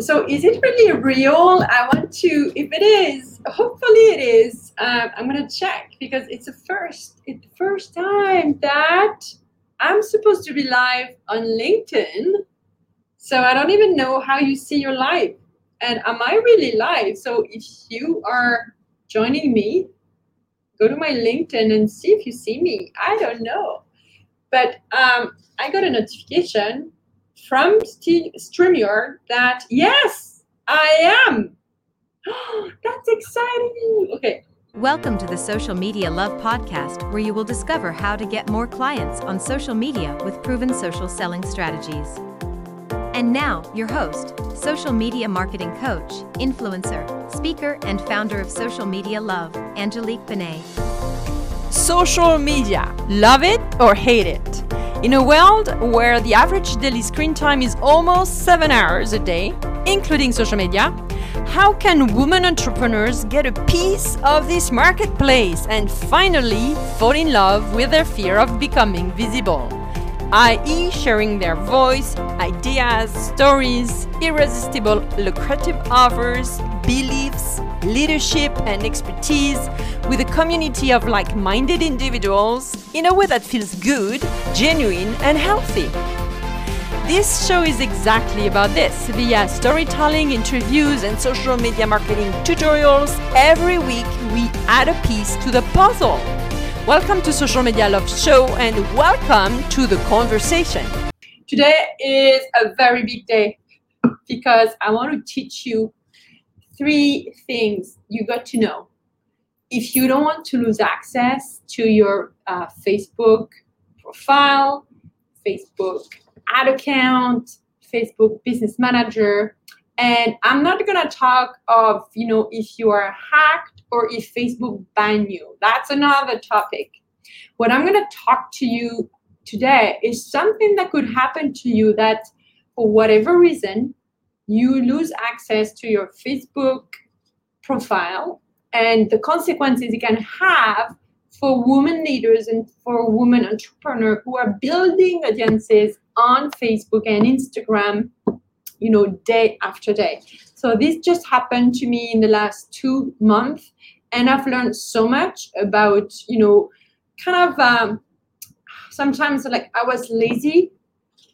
So is it really real? I want to, if it is, hopefully it is, I'm going to check, because it's the first time that I'm supposed to be live on LinkedIn. So I don't even know how you see your live. And am I really live? So if you are joining me, go to my LinkedIn and see if you see me. I don't know. But I got a notification from StreamYard that, yes, I am. That's exciting. Okay. Welcome to the Social Media Love podcast, where you will discover how to get more clients on social media with proven social selling strategies. And now, your host, social media marketing coach, influencer, speaker, and founder of Social Media Love, Angelique Benet. Social media, love it or hate it? In a world where the average daily screen time is almost 7 hours a day, including social media, how can women entrepreneurs get a piece of this marketplace and finally fall in love with their fear of becoming visible? i.e. sharing their voice, ideas, stories, irresistible lucrative offers, beliefs, leadership and expertise with a community of like-minded individuals in a way that feels good, genuine and healthy. This show is exactly about this. Via storytelling, interviews and social media marketing tutorials, every week we add a piece to the puzzle. Welcome to Social Media Love Show and welcome to the conversation. Today is a very big day because I want to teach you three things you got to know. If you don't want to lose access to your Facebook profile, Facebook ad account, Facebook business manager, and I'm not going to talk of, you know, if you are hacked or if Facebook banned you. That's another topic. What I'm going to talk to you today is something that could happen to you that, for whatever reason, you lose access to your Facebook profile and the consequences it can have for women leaders and for women entrepreneurs who are building audiences on Facebook and Instagram, you know, day after day. So this just happened to me in the last 2 months, and I've learned so much about, you know, kind of sometimes like I was lazy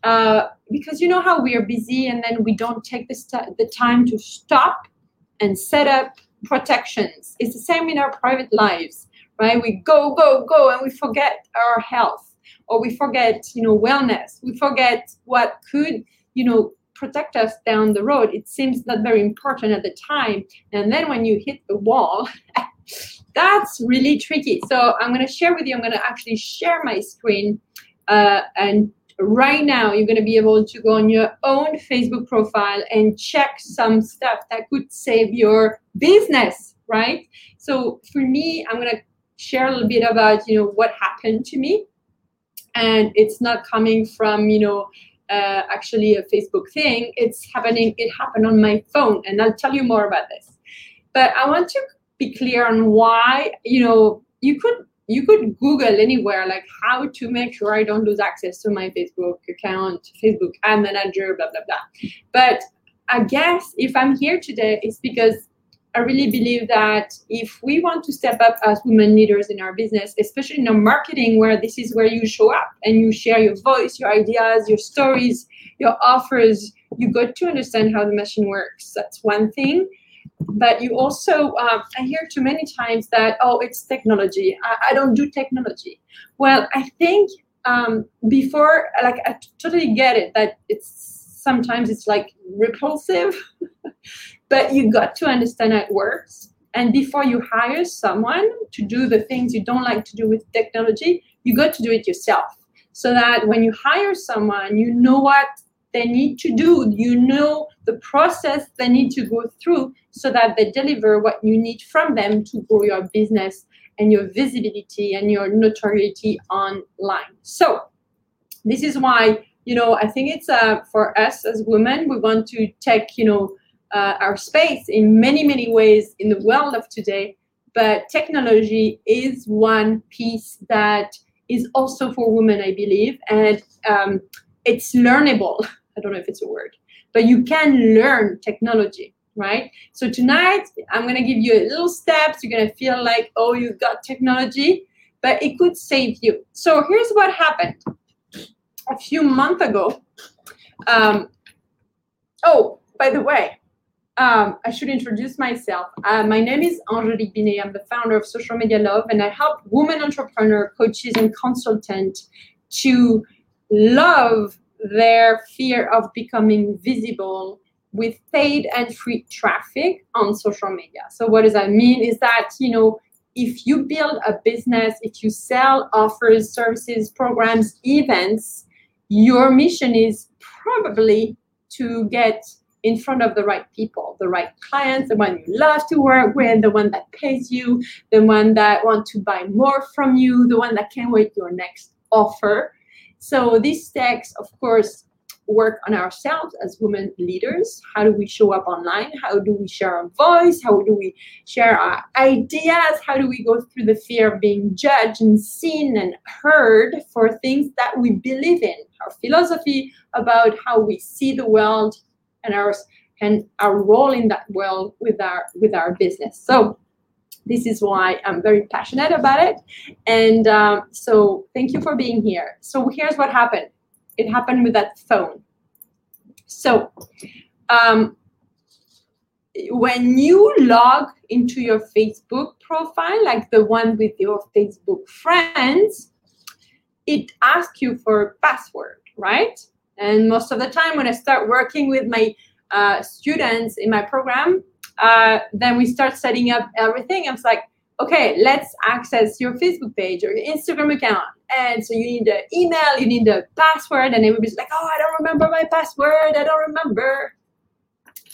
because you know how we are busy and then we don't take the time to stop and set up protections. It's the same in our private lives, right? We go, go, go, and we forget our health, or we forget, you know, wellness. We forget what could, you know, protect us down the road. It seems not very important at the time. And then when you hit the wall, that's really tricky. So I'm going to share with you, I'm going to actually share my screen. And right now, you're going to be able to go on your own Facebook profile and check some stuff that could save your business, right? So for me, I'm going to share a little bit about, you know, what happened to me. And it's not coming from, you know, actually a Facebook thing. It happened on my phone, and I'll tell you more about this. But I want to be clear on why, you know, you could Google anywhere, like how to make sure I don't lose access to my Facebook account, Facebook ad manager, blah, blah, blah. But I guess if I'm here today, it's because I really believe that if we want to step up as women leaders in our business, especially in our marketing, where this is where you show up and you share your voice, your ideas, your stories, your offers, you got to understand how the machine works. That's one thing. But you also, I hear too many times that, oh, it's technology. I don't do technology. Well, I think before, like, I totally get it that sometimes it's like repulsive, but you got to understand how it works. And before you hire someone to do the things you don't like to do with technology, you got to do it yourself. So that when you hire someone, you know what they need to do. You know the process they need to go through so that they deliver what you need from them to grow your business and your visibility and your notoriety online. So this is why, you know, I think it's for us as women, we want to take, you know, our space in many, many ways in the world of today. But technology is one piece that is also for women, I believe. And it's learnable. I don't know if it's a word, but you can learn technology, right? So tonight, I'm going to give you a little steps. You're going to feel like, oh, you've got technology, but it could save you. So here's what happened a few months ago. Oh, by the way, I should introduce myself. My name is Angelique Benet. I'm the founder of Social Media Love, and I help women entrepreneurs, coaches, and consultants to love their fear of becoming visible with paid and free traffic on social media. So what does that mean is that, you know, if you build a business, if you sell offers, services, programs, events, your mission is probably to get in front of the right people, the right clients, the one you love to work with, the one that pays you, the one that want to buy more from you, the one that can't wait your next offer. So these techs, of course, work on ourselves as women leaders. How do we show up online? How do we share our voice? How do we share our ideas? How do we go through the fear of being judged and seen and heard for things that we believe in? Our philosophy about how we see the world and our role in that world with our business. So this is why I'm very passionate about it. And so thank you for being here. So here's what happened. It happened with that phone. So when you log into your Facebook profile, like the one with your Facebook friends, it asks you for a password, right? And most of the time when I start working with my students in my program, then we start setting up everything. I was like, okay, let's access your Facebook page or your Instagram account. And so you need the email, you need the password, and everybody's like, oh, I don't remember my password. I don't remember.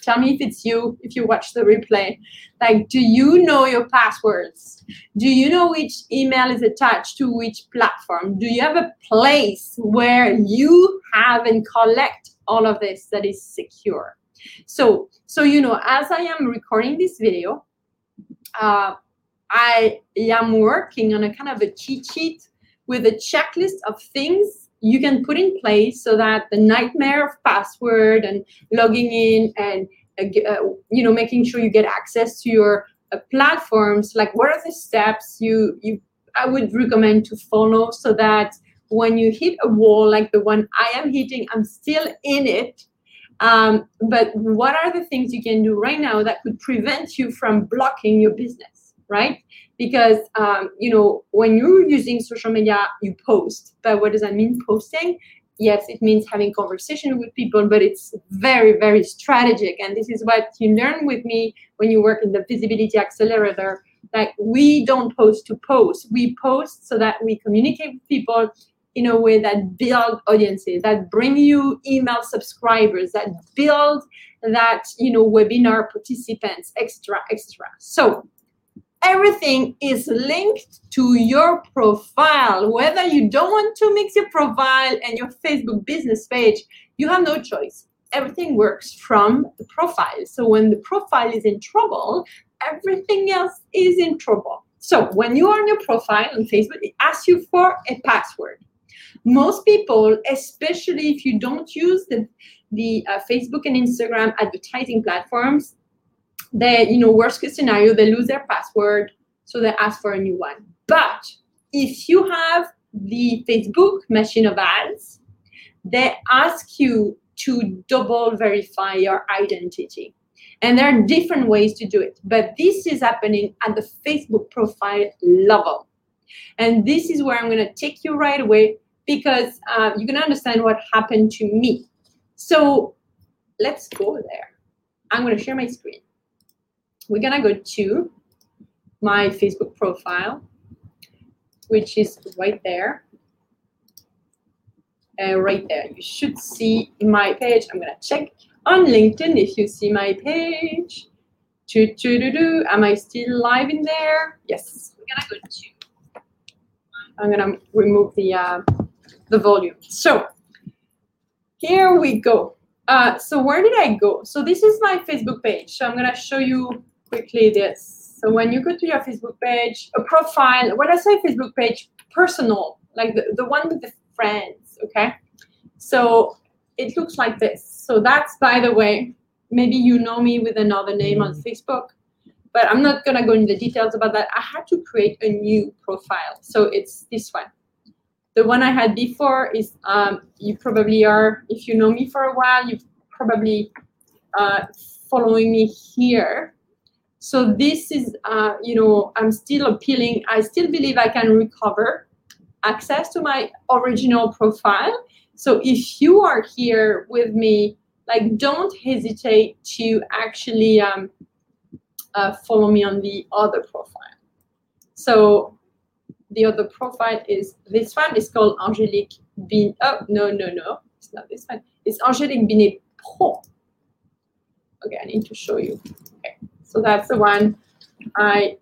Tell me if it's you, if you watch the replay. Like, do you know your passwords? Do you know which email is attached to which platform? Do you have a place where you have and collect all of this that is secure? So you know, as I am recording this video, I am working on a kind of a cheat sheet with a checklist of things you can put in place so that the nightmare of password and logging in and, you know, making sure you get access to your platforms, like what are the steps I would recommend to follow so that when you hit a wall like the one I am hitting, I'm still in it. But what are the things you can do right now that could prevent you from blocking your business? Right? Because, you know, when you're using social media, you post. But what does that mean, posting? Yes, it means having conversation with people, but it's very, very strategic. And this is what you learn with me when you work in the Visibility Accelerator. Like, we don't post to post. We post so that we communicate with people in a way that build audiences, that bring you email subscribers, that build that, you know, webinar participants, extra. So, everything is linked to your profile. Whether you don't want to mix your profile and your Facebook business page, you have no choice. Everything works from the profile. So when the profile is in trouble, everything else is in trouble. So when you are on your profile on Facebook, it asks you for a password. Most people, especially if you don't use the Facebook and Instagram advertising platforms, they, you know, worst case scenario, they lose their password, so they ask for a new one. But if you have the Facebook machine of ads, they ask you to double verify your identity. And there are different ways to do it. But this is happening at the Facebook profile level. And this is where I'm going to take you right away because you're going to understand what happened to me. So let's go there. I'm going to share my screen. We're going to go to my Facebook profile, which is right there. Right there. You should see my page. I'm going to check on LinkedIn if you see my page. Am I still live in there? Yes. We're going to go to. I'm going to remove the volume. So here we go. So where did I go? So this is my Facebook page. So I'm going to show you quickly this. So when you go to your Facebook page, a profile, when I say Facebook page, personal, like the one with the friends, okay? So it looks like this. So that's, by the way, maybe you know me with another name on Facebook, but I'm not going to go into the details about that. I had to create a new profile. So it's this one. The one I had before is, you probably are, if you know me for a while, you've probably following me here. So this is, I'm still appealing. I still believe I can recover access to my original profile. So if you are here with me, like, don't hesitate to actually follow me on the other profile. So the other profile is this one. It's called Angelique Benet. Oh, no. It's not this one. It's Angelique Benet Pro. Okay, I need to show you. Okay, so that's the one I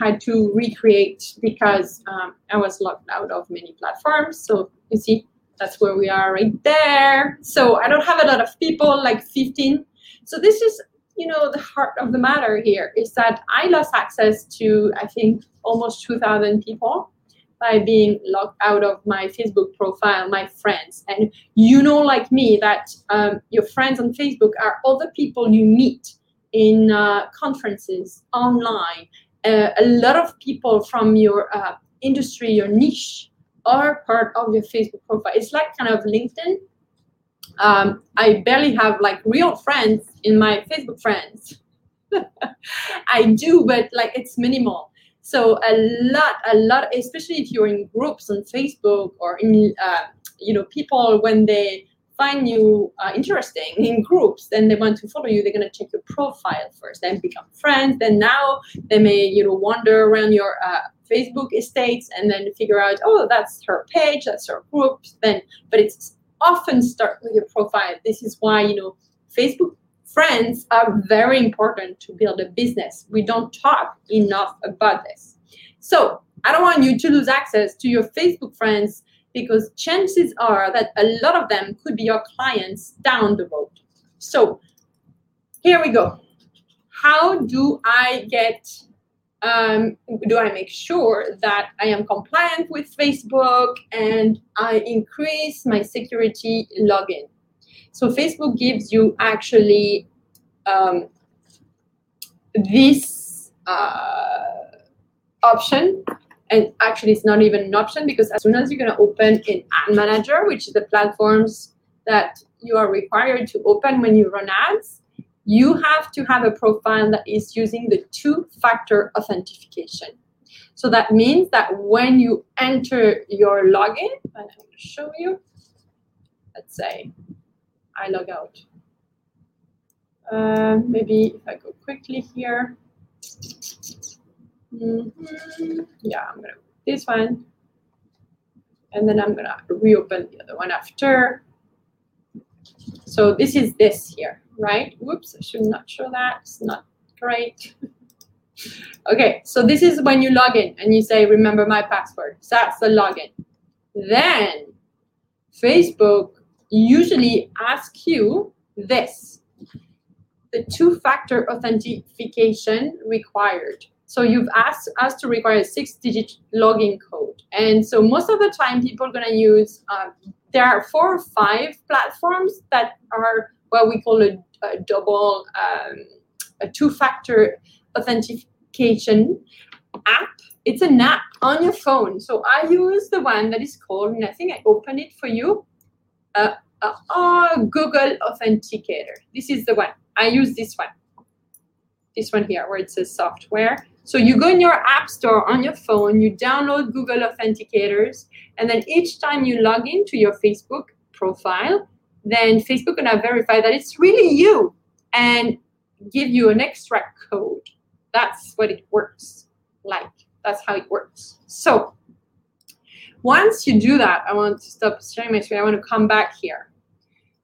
had to recreate because I was locked out of many platforms. So you see, that's where we are right there. So I don't have a lot of people, like 15. So this is, the heart of the matter here is that I lost access to, I think, almost 2,000 people by being locked out of my Facebook profile, my friends. And you know, like me, that your friends on Facebook are all the people you meet in conferences, online. A lot of people from your industry, your niche, are part of your Facebook profile. It's like kind of LinkedIn. I barely have like real friends in my Facebook friends. I do, but like it's minimal. So a lot, especially if you're in groups on Facebook or in, people, when they find you interesting in groups, then they want to follow you. They're going to check your profile first, then become friends. Then now they may, wander around your Facebook estates and then figure out, oh, that's her page, that's her group. But it's often start with your profile. This is why, Facebook friends are very important to build a business. We don't talk enough about this. So I don't want you to lose access to your Facebook friends because chances are that a lot of them could be your clients down the road. So here we go. How do I make sure that I am compliant with Facebook and I increase my security login? So Facebook gives you actually this option, and actually it's not even an option because as soon as you're going to open an ad manager, which is the platforms that you are required to open when you run ads, you have to have a profile that is using the two-factor authentication. So that means that when you enter your login, and I'm going to show you, let's say I log out. Maybe if I go quickly here. Yeah, I'm going to put this one. And then I'm going to reopen the other one after. So this is this here. Right? Whoops, I should not show that. It's not great. Okay, so this is when you log in and you say, remember my password. So that's the login. Then Facebook usually asks you this, the two-factor authentication required. So you've asked us to require a 6-digit login code. And so most of the time people are going to use, there are 4 or 5 platforms that are what we call a double, a two-factor authentication app. It's an app on your phone. So I use the one that is called, and I think I opened it for you, Google Authenticator. This is the one. I use this one here where it says software. So you go in your app store on your phone, you download Google Authenticators, and then each time you log into your Facebook profile, then Facebook gonna verify that it's really you and give you an extra code. That's what it works like. That's how it works. So once you do that, I want to stop sharing my screen. I want to come back here.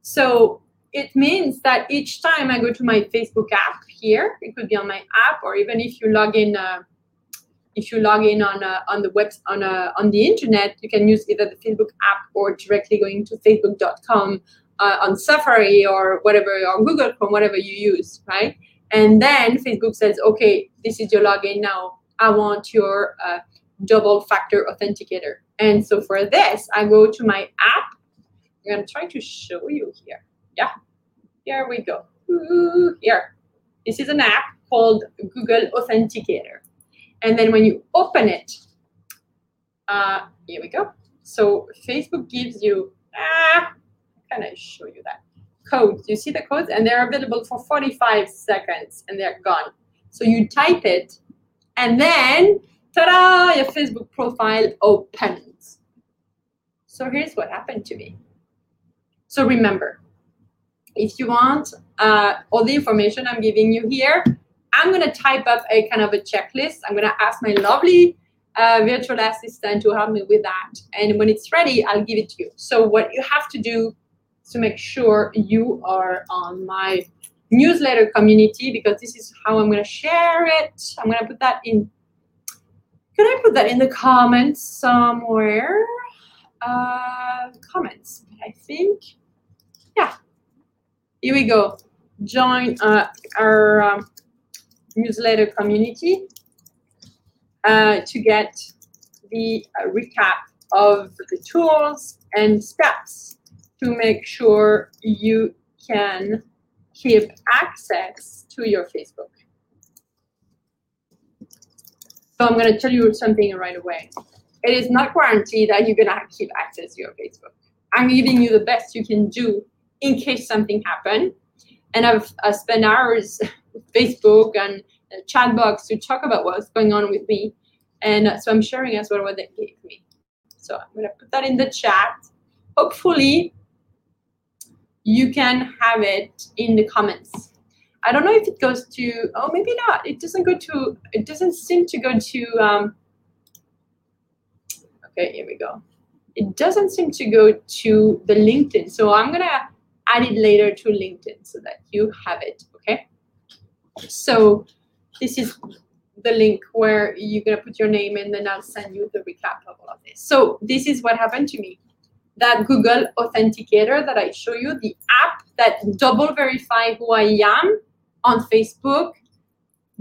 So it means that each time I go to my Facebook app here, it could be on my app, or even if you log in, on the web on the internet, you can use either the Facebook app or directly going to facebook.com. On Safari or whatever, or Google Chrome, whatever you use, right? And then Facebook says, okay, this is your login now. I want your double factor authenticator. And so for this, I go to my app, We're going to try to show you here. Yeah, here we go. Ooh, here. This is an app called Google Authenticator. And then when you open it, here we go. So Facebook gives you, how can I show you that? Codes. You see the codes? And they're available for 45 seconds and they're gone. So you type it and then, ta-da, your Facebook profile opens. So here's what happened to me. So remember, if you want all the information I'm giving you here, I'm going to type up a kind of a checklist. I'm going to ask my lovely virtual assistant to help me with that. And when it's ready, I'll give it to you. So what you have to do is to make sure you are on my newsletter community, because this is how I'm going to share it. I'm going to put that in. Can I put that in the comments somewhere? Comments, I think. Yeah. Here we go. Join our... newsletter community to get the recap of the tools and steps to make sure you can keep access to your Facebook. So I'm going to tell you something right away. It is not guaranteed that you're going to keep access to your Facebook. I'm giving you the best you can do in case something happened. And I spent hours Facebook and chat box to talk about what's going on with me. And so I'm sharing as well what they gave me. So I'm going to put that in the chat. Hopefully, you can have it in the comments. I don't know if it goes to, oh, maybe not. It doesn't seem to go to, okay, here we go. It doesn't seem to go to the LinkedIn. So I'm going to add it later to LinkedIn so that you have it, okay? So this is the link where you're going to put your name and then I'll send you the recap of all of this. So this is what happened to me. That Google Authenticator that I show you, the app that double verifies who I am on Facebook,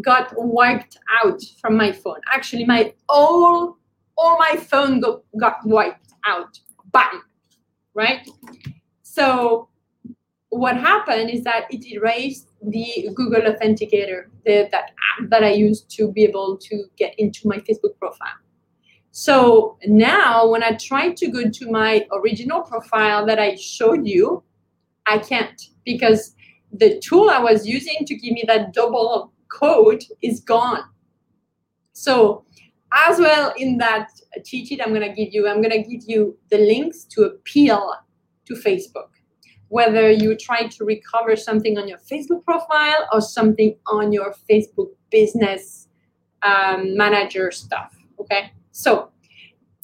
got wiped out from my phone. Actually, my all my phone got wiped out. Bam! Right? So what happened is that it erased the Google Authenticator, that app that I used to be able to get into my Facebook profile. So now when I try to go to my original profile that I showed you, I can't, because the tool I was using to give me that double code is gone. So as well in that cheat sheet I'm going to give you the links to appeal to Facebook. Whether you try to recover something on your Facebook profile or something on your Facebook business manager stuff, okay? So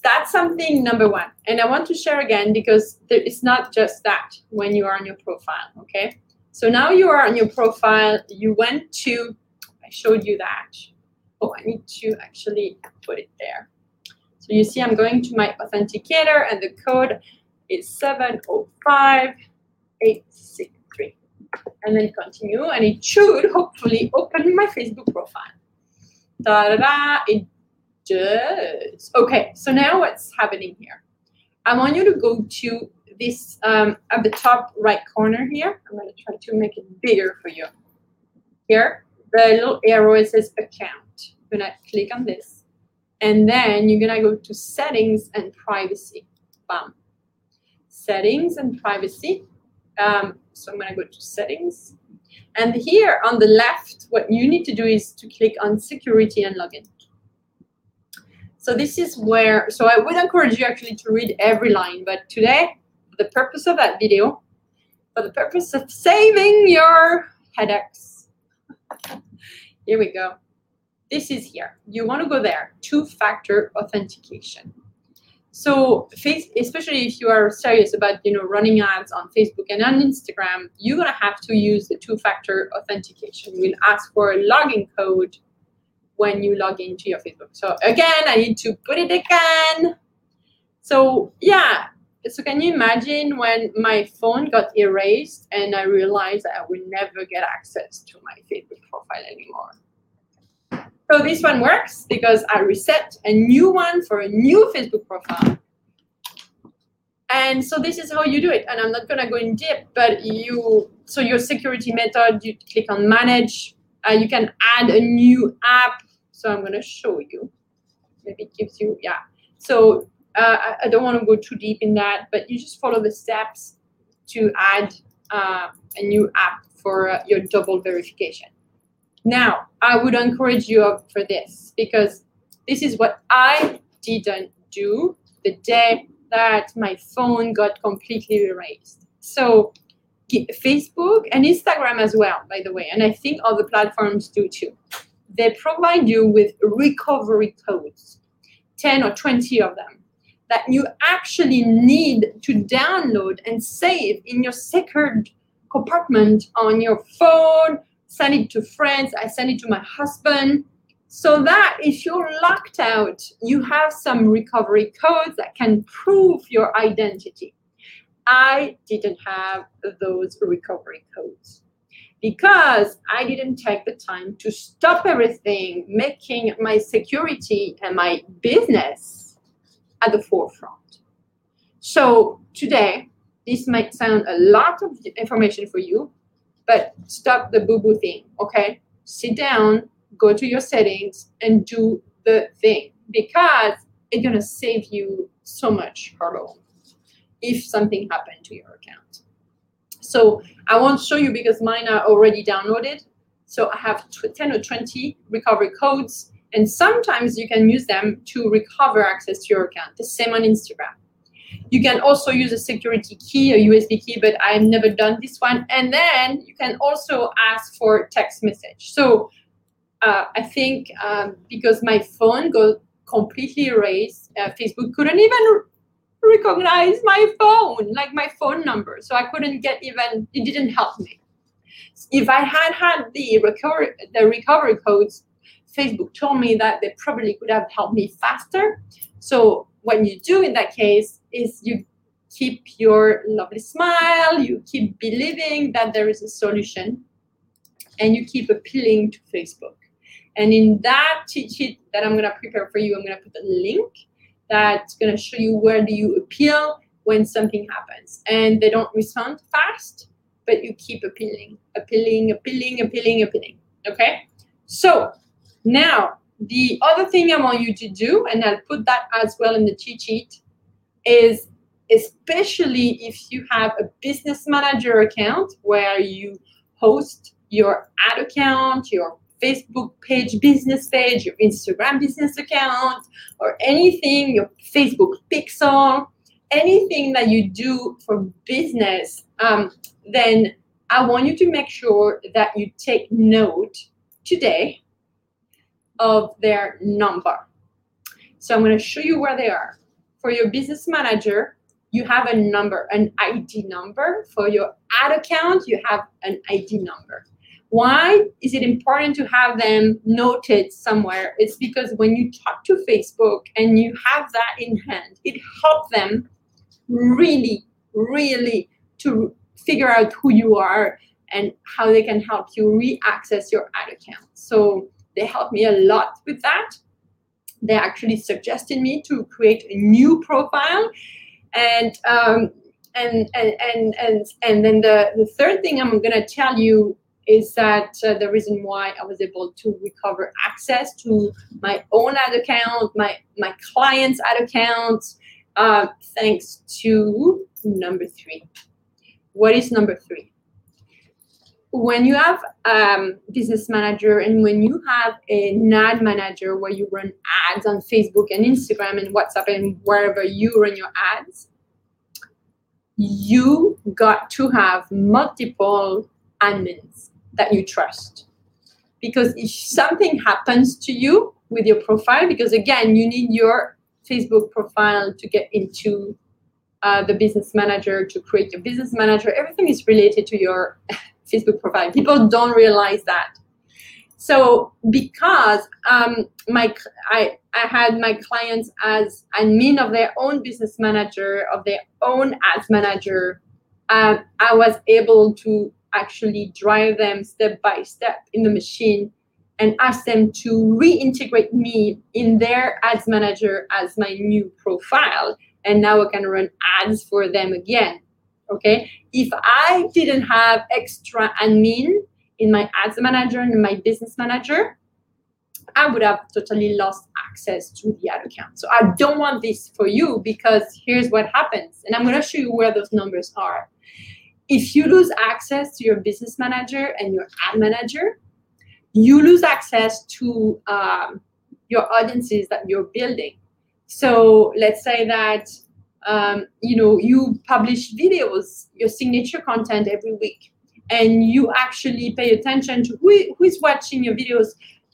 that's something number one. And I want to share again because it's not just that when you are on your profile, okay? So now you are on your profile. You went to, I showed you that. Oh, I need to actually put it there. So you see I'm going to my authenticator and the code is 705-863, and then continue, and it should hopefully open my Facebook profile. Ta-da-da, it does. Okay, so now what's happening here? I want you to go to this at the top right corner here. I'm going to try to make it bigger for you. Here, the little arrow says account. You're going to click on this, and then you're going to go to settings and privacy. Bam. Settings and privacy. So I'm going to go to settings. And here on the left, what you need to do is to click on security and login. So this is where, so I would encourage you actually to read every line. But today, for the purpose of that video, for the purpose of saving your headaches, here we go. This is here. You want to go there, two-factor authentication. So, especially if you are serious about, running ads on Facebook and on Instagram, you're going to have to use the two-factor authentication. We'll ask for a login code when you log into your Facebook. So, again, I need to put it again. So, yeah. So, can you imagine when my phone got erased and I realized that I would never get access to my Facebook profile anymore? So this one works because I reset a new one for a new Facebook profile. And so this is how you do it. And I'm not going to go in deep, but so your security method, you click on manage. You can add a new app. So I'm going to show you. Maybe it gives you, yeah. So I don't want to go too deep in that, but you just follow the steps to add a new app for your double verification. Now, I would encourage you for this, because this is what I didn't do the day that my phone got completely erased. So Facebook and Instagram as well, by the way, and I think other platforms do too. They provide you with recovery codes, 10 or 20 of them, that you actually need to download and save in your secured compartment on your phone, send it to friends, I send it to my husband, so that if you're locked out, you have some recovery codes that can prove your identity. I didn't have those recovery codes because I didn't take the time to stop everything, making my security and my business at the forefront. So today, this might sound a lot of information for you, but stop the boo-boo thing, okay? Sit down, go to your settings and do the thing, because it's going to save you so much hurdle if something happened to your account. So I won't show you because mine are already downloaded. So I have 10 or 20 recovery codes, and sometimes you can use them to recover access to your account. The same on Instagram. You can also use a security key, a USB key, but I've never done this one. And then you can also ask for text message. So I think because my phone got completely erased, Facebook couldn't even recognize my phone, like my phone number. So I couldn't get even, it didn't help me. If I had had the recovery codes, Facebook told me that they probably could have helped me faster. So what you do in that case is you keep your lovely smile, you keep believing that there is a solution, and you keep appealing to Facebook. And in that cheat sheet that I'm going to prepare for you, I'm going to put a link that's going to show you where do you appeal when something happens. And they don't respond fast, but you keep appealing. Okay? So now the other thing I want you to do, and I'll put that as well in the cheat sheet, is especially if you have a business manager account where you host your ad account, your Facebook page, business page, your Instagram business account, or anything, your Facebook pixel, anything that you do for business, then I want you to make sure that you take note today of their number. So I'm going to show you where they are. For your business manager, you have a number, an ID number. For your ad account, you have an ID number. Why is it important to have them noted somewhere? It's because when you talk to Facebook and you have that in hand, it helps them really, really to figure out who you are and how they can help you re-access your ad account. So they helped me a lot with that. They actually suggested me to create a new profile. And then the third thing I'm going to tell you is that the reason why I was able to recover access to my own ad account, my client's ad account, thanks to number three. What is number three? When you have business manager and when you have an ad manager where you run ads on Facebook and Instagram and WhatsApp and wherever you run your ads, you got to have multiple admins that you trust. Because if something happens to you with your profile, because again, you need your Facebook profile to get into the business manager, to create your business manager, everything is related to your Facebook profile. People don't realize that. So because I had my clients as admin of their own business manager, of their own ads manager, I was able to actually drive them step by step in the machine and ask them to reintegrate me in their ads manager as my new profile. and now I can run ads for them again. Okay. If I didn't have extra admin in my ads manager and my business manager, I would have totally lost access to the ad account. So I don't want this for you, because here's what happens. And I'm going to show you where those numbers are. If you lose access to your business manager and your ad manager, you lose access to your audiences that you're building. So let's say that you publish videos, your signature content every week, and you actually pay attention to who is watching your videos,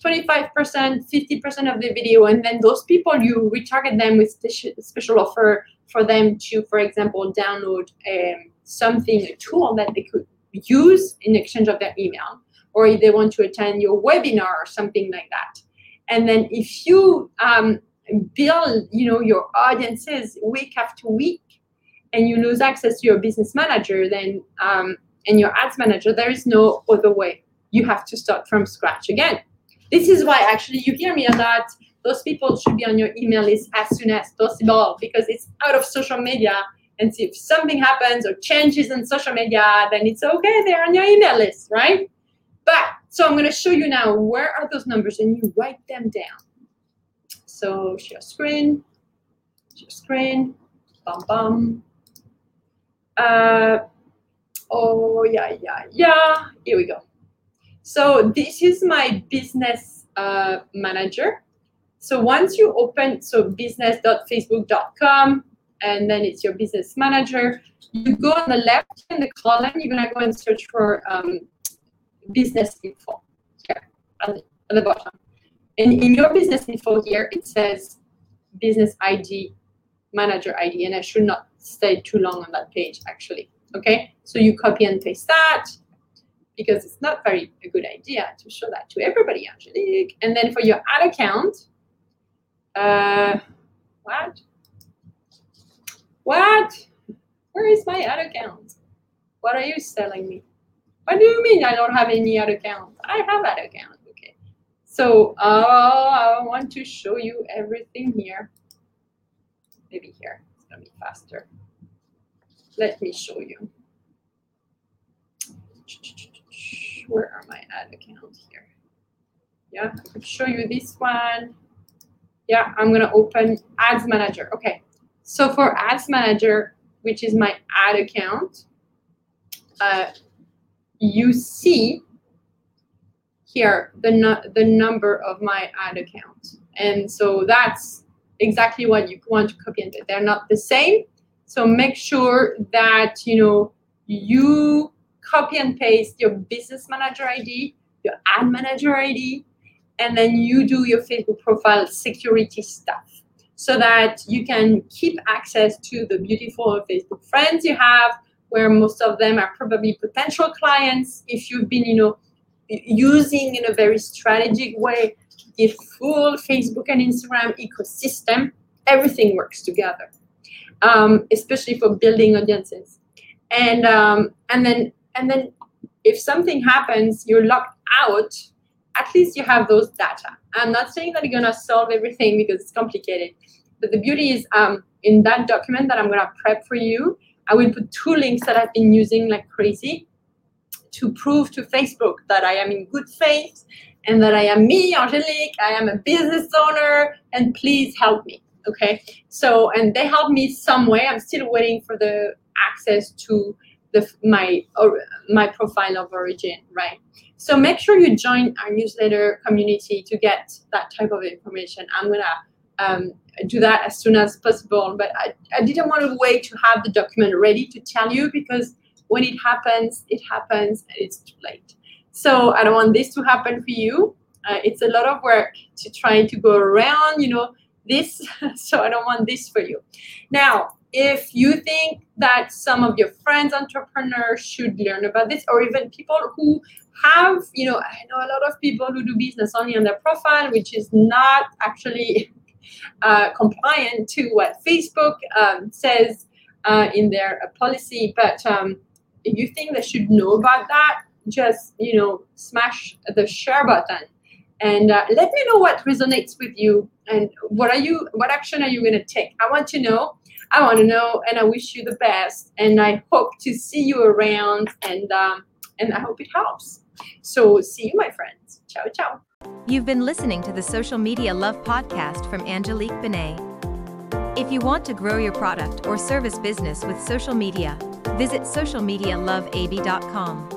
25%, 50% of the video, and then those people, you retarget them with special offer for them to, for example, download a tool that they could use in exchange of their email, or if they want to attend your webinar or something like that. And then if you build, your audiences week after week, and you lose access to your business manager, then and your ads manager, there is no other way. You have to start from scratch again. This is why actually you hear me a lot. Those people should be on your email list as soon as possible, because it's out of social media. And if something happens or changes in social media, then it's okay, they're on your email list, right? But so I'm going to show you now where are those numbers, and you write them down. So share screen, bum. Here we go. So this is my business manager. So once you open, business.facebook.com, and then it's your business manager. You go on the left in the column, you're going to go and search for business info here at the bottom. And in your business info here, it says business ID, manager ID, and I should not stay too long on that page actually. Okay, so you copy and paste that, because it's not very a good idea to show that to everybody, Angelique. And then for your ad account, What? Where is my ad account? What are you selling me? What do you mean I don't have any ad account? I have ad account, okay. So I want to show you everything here. Maybe here, it's gonna be faster. Let me show you. Where are my ad accounts here? Yeah, I could show you this one. Yeah, I'm gonna open Ads Manager, okay. So for Ads Manager, which is my ad account, you see here the number of my ad account. And so that's exactly what you want to copy and paste. They're not the same. So make sure that you copy and paste your business manager ID, your ad manager ID, and then you do your Facebook profile security stuff, so that you can keep access to the beautiful Facebook friends you have, where most of them are probably potential clients. If you've been, using in a very strategic way, the full Facebook and Instagram ecosystem, everything works together, especially for building audiences. And then if something happens, you're locked out, at least you have those data. I'm not saying that you're gonna solve everything, because it's complicated. But the beauty is in that document that I'm gonna prep for you, I will put 2 links that I've been using like crazy to prove to Facebook that I am in good faith and that I am me, Angelique, I am a business owner, and please help me, okay? So, and they helped me some way. I'm still waiting for the access to my profile of origin, right? So make sure you join our newsletter community to get that type of information. I'm gonna do that as soon as possible, but I didn't want to wait to have the document ready to tell you, because when it happens and it's too late. So I don't want this to happen for you. It's a lot of work to try to go around, this, so I don't want this for you. Now, if you think that some of your friends, entrepreneurs, should learn about this, or even people who have, I know a lot of people who do business only on their profile, which is not actually compliant to what Facebook says in their policy. But if you think they should know about that, just, smash the share button and let me know what resonates with you and what action are you going to take. I want to know. I want to know, and I wish you the best, and I hope to see you around, and I hope it helps. So see you, my friends. Ciao, ciao. You've been listening to the Social Media Love podcast from Angelique Benet. If you want to grow your product or service business with social media, visit socialmedialoveab.com.